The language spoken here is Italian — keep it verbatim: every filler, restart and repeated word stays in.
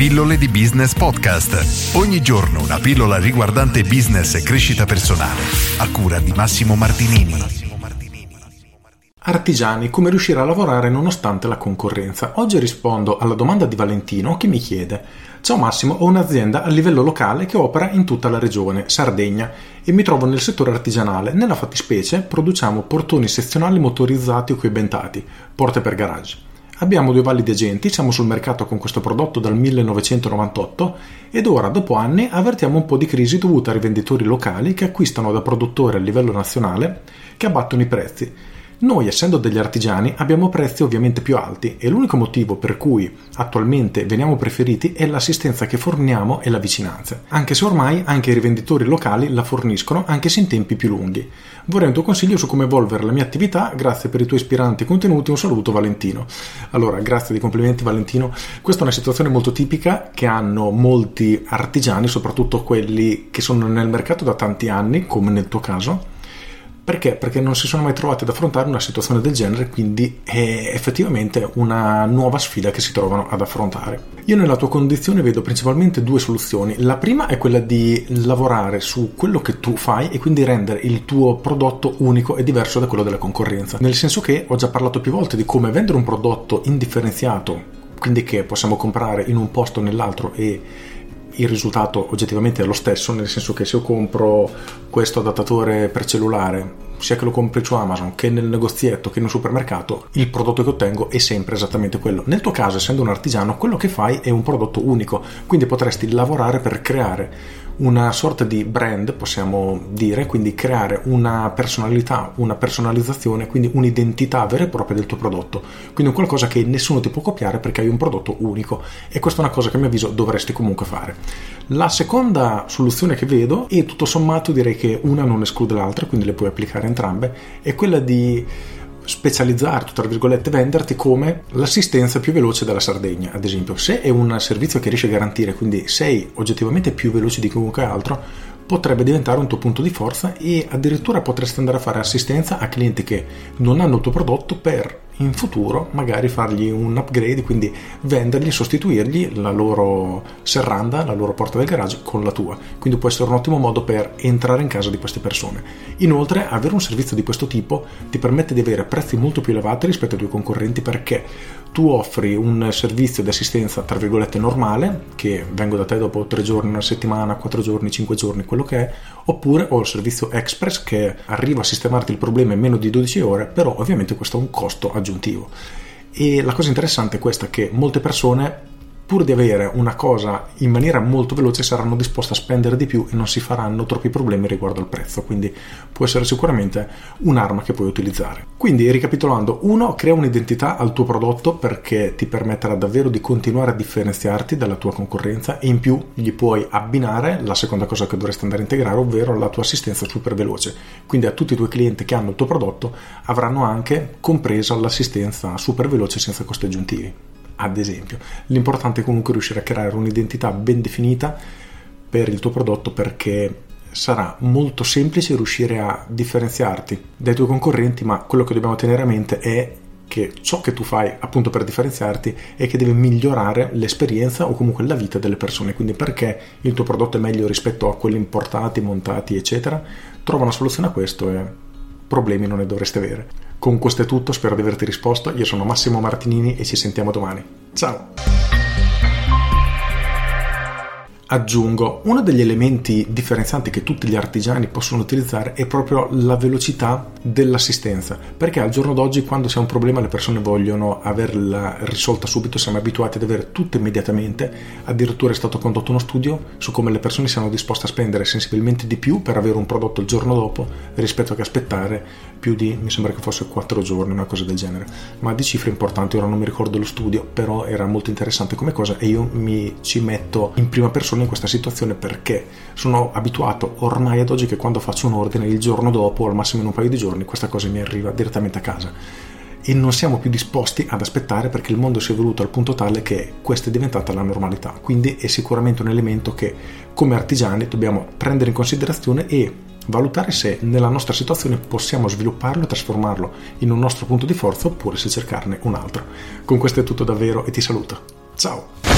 Pillole di Business Podcast. Ogni giorno una pillola riguardante business e crescita personale, a cura di Massimo Martinini. Artigiani, come riuscire a lavorare nonostante la concorrenza? Oggi rispondo alla domanda di Valentino che mi chiede: ciao Massimo, ho un'azienda a livello locale che opera in tutta la regione, Sardegna, e mi trovo nel settore artigianale. Nella fattispecie produciamo portoni sezionali motorizzati o coibentati, porte per garage. Abbiamo due validi agenti, siamo sul mercato con questo prodotto dal millenovecentonovantotto ed ora, dopo anni, avvertiamo un po' di crisi dovuta a rivenditori locali che acquistano da produttori a livello nazionale che abbattono i prezzi. Noi, essendo degli artigiani, abbiamo prezzi ovviamente più alti e l'unico motivo per cui attualmente veniamo preferiti è l'assistenza che forniamo e la vicinanza, anche se ormai anche i rivenditori locali la forniscono anche se in tempi più lunghi. Vorrei un tuo consiglio su come evolvere la mia attività, grazie per i tuoi ispiranti contenuti, un saluto Valentino. Allora, grazie dei complimenti Valentino, questa è una situazione molto tipica che hanno molti artigiani, soprattutto quelli che sono nel mercato da tanti anni, come nel tuo caso. Perché? Perché non si sono mai trovati ad affrontare una situazione del genere, quindi è effettivamente una nuova sfida che si trovano ad affrontare. Io nella tua condizione vedo principalmente due soluzioni. La prima è quella di lavorare su quello che tu fai e quindi rendere il tuo prodotto unico e diverso da quello della concorrenza. Nel senso che ho già parlato più volte di come vendere un prodotto indifferenziato, quindi che possiamo comprare in un posto o nell'altro e il risultato oggettivamente è lo stesso, nel senso che se io compro questo adattatore per cellulare, sia che lo compri su Amazon, che nel negozietto, che nel supermercato, il prodotto che ottengo è sempre esattamente quello. Nel tuo caso, essendo un artigiano, quello che fai è un prodotto unico, quindi potresti lavorare per creare una sorta di brand, possiamo dire, quindi creare una personalità, una personalizzazione, quindi un'identità vera e propria del tuo prodotto, quindi un qualcosa che nessuno ti può copiare perché hai un prodotto unico, e questa è una cosa che a mio avviso dovresti comunque fare. La seconda soluzione che vedo, e tutto sommato direi che una non esclude l'altra, quindi le puoi applicare entrambe, è quella di specializzarti, tra virgolette, venderti come l'assistenza più veloce della Sardegna, ad esempio. Se è un servizio che riesci a garantire, quindi sei oggettivamente più veloce di chiunque altro, potrebbe diventare un tuo punto di forza e addirittura potresti andare a fare assistenza a clienti che non hanno il tuo prodotto per in futuro magari fargli un upgrade, quindi vendergli, sostituirgli la loro serranda, la loro porta del garage con la tua. Quindi può essere un ottimo modo per entrare in casa di queste persone. Inoltre, avere un servizio di questo tipo ti permette di avere prezzi molto più elevati rispetto ai tuoi concorrenti, perché tu offri un servizio di assistenza tra virgolette normale, che vengo da te dopo tre giorni, una settimana, quattro giorni, cinque giorni, quello che è, oppure ho il servizio express che arriva a sistemarti il problema in meno di dodici ore, però ovviamente questo ha un costo aggiuntivo. E la cosa interessante è questa, che molte persone, pur di avere una cosa in maniera molto veloce, saranno disposte a spendere di più e non si faranno troppi problemi riguardo al prezzo, quindi può essere sicuramente un'arma che puoi utilizzare. Quindi, ricapitolando: uno, crea un'identità al tuo prodotto perché ti permetterà davvero di continuare a differenziarti dalla tua concorrenza, e in più gli puoi abbinare la seconda cosa che dovresti andare a integrare, ovvero la tua assistenza super veloce. Quindi a tutti i tuoi clienti che hanno il tuo prodotto avranno anche compresa l'assistenza super veloce senza costi aggiuntivi. Ad esempio, l'importante è comunque riuscire a creare un'identità ben definita per il tuo prodotto, perché sarà molto semplice riuscire a differenziarti dai tuoi concorrenti, ma quello che dobbiamo tenere a mente è che ciò che tu fai appunto per differenziarti è che deve migliorare l'esperienza o comunque la vita delle persone. Quindi perché il tuo prodotto è meglio rispetto a quelli importati, montati, eccetera? Trova una soluzione a questo e problemi non ne dovreste avere. Con questo è tutto, spero di averti risposto. Io sono Massimo Martinini e ci sentiamo domani. Ciao! Aggiungo, uno degli elementi differenzianti che tutti gli artigiani possono utilizzare è proprio la velocità dell'assistenza, perché al giorno d'oggi, quando c'è un problema, le persone vogliono averla risolta subito. Siamo abituati ad avere tutto immediatamente. Addirittura è stato condotto uno studio su come le persone siano disposte a spendere sensibilmente di più per avere un prodotto il giorno dopo rispetto che aspettare più di, mi sembra che fosse quattro giorni, una cosa del genere, ma di cifre importanti. Ora non mi ricordo lo studio, però era molto interessante come cosa e io mi ci metto in prima persona in questa situazione, perché sono abituato ormai ad oggi che quando faccio un ordine il giorno dopo, al massimo in un paio di giorni, questa cosa mi arriva direttamente a casa e non siamo più disposti ad aspettare, perché il mondo si è evoluto al punto tale che questa è diventata la normalità. Quindi è sicuramente un elemento che come artigiani dobbiamo prendere in considerazione e valutare se nella nostra situazione possiamo svilupparlo e trasformarlo in un nostro punto di forza, oppure se cercarne un altro. Con questo è tutto davvero e ti saluto. Ciao!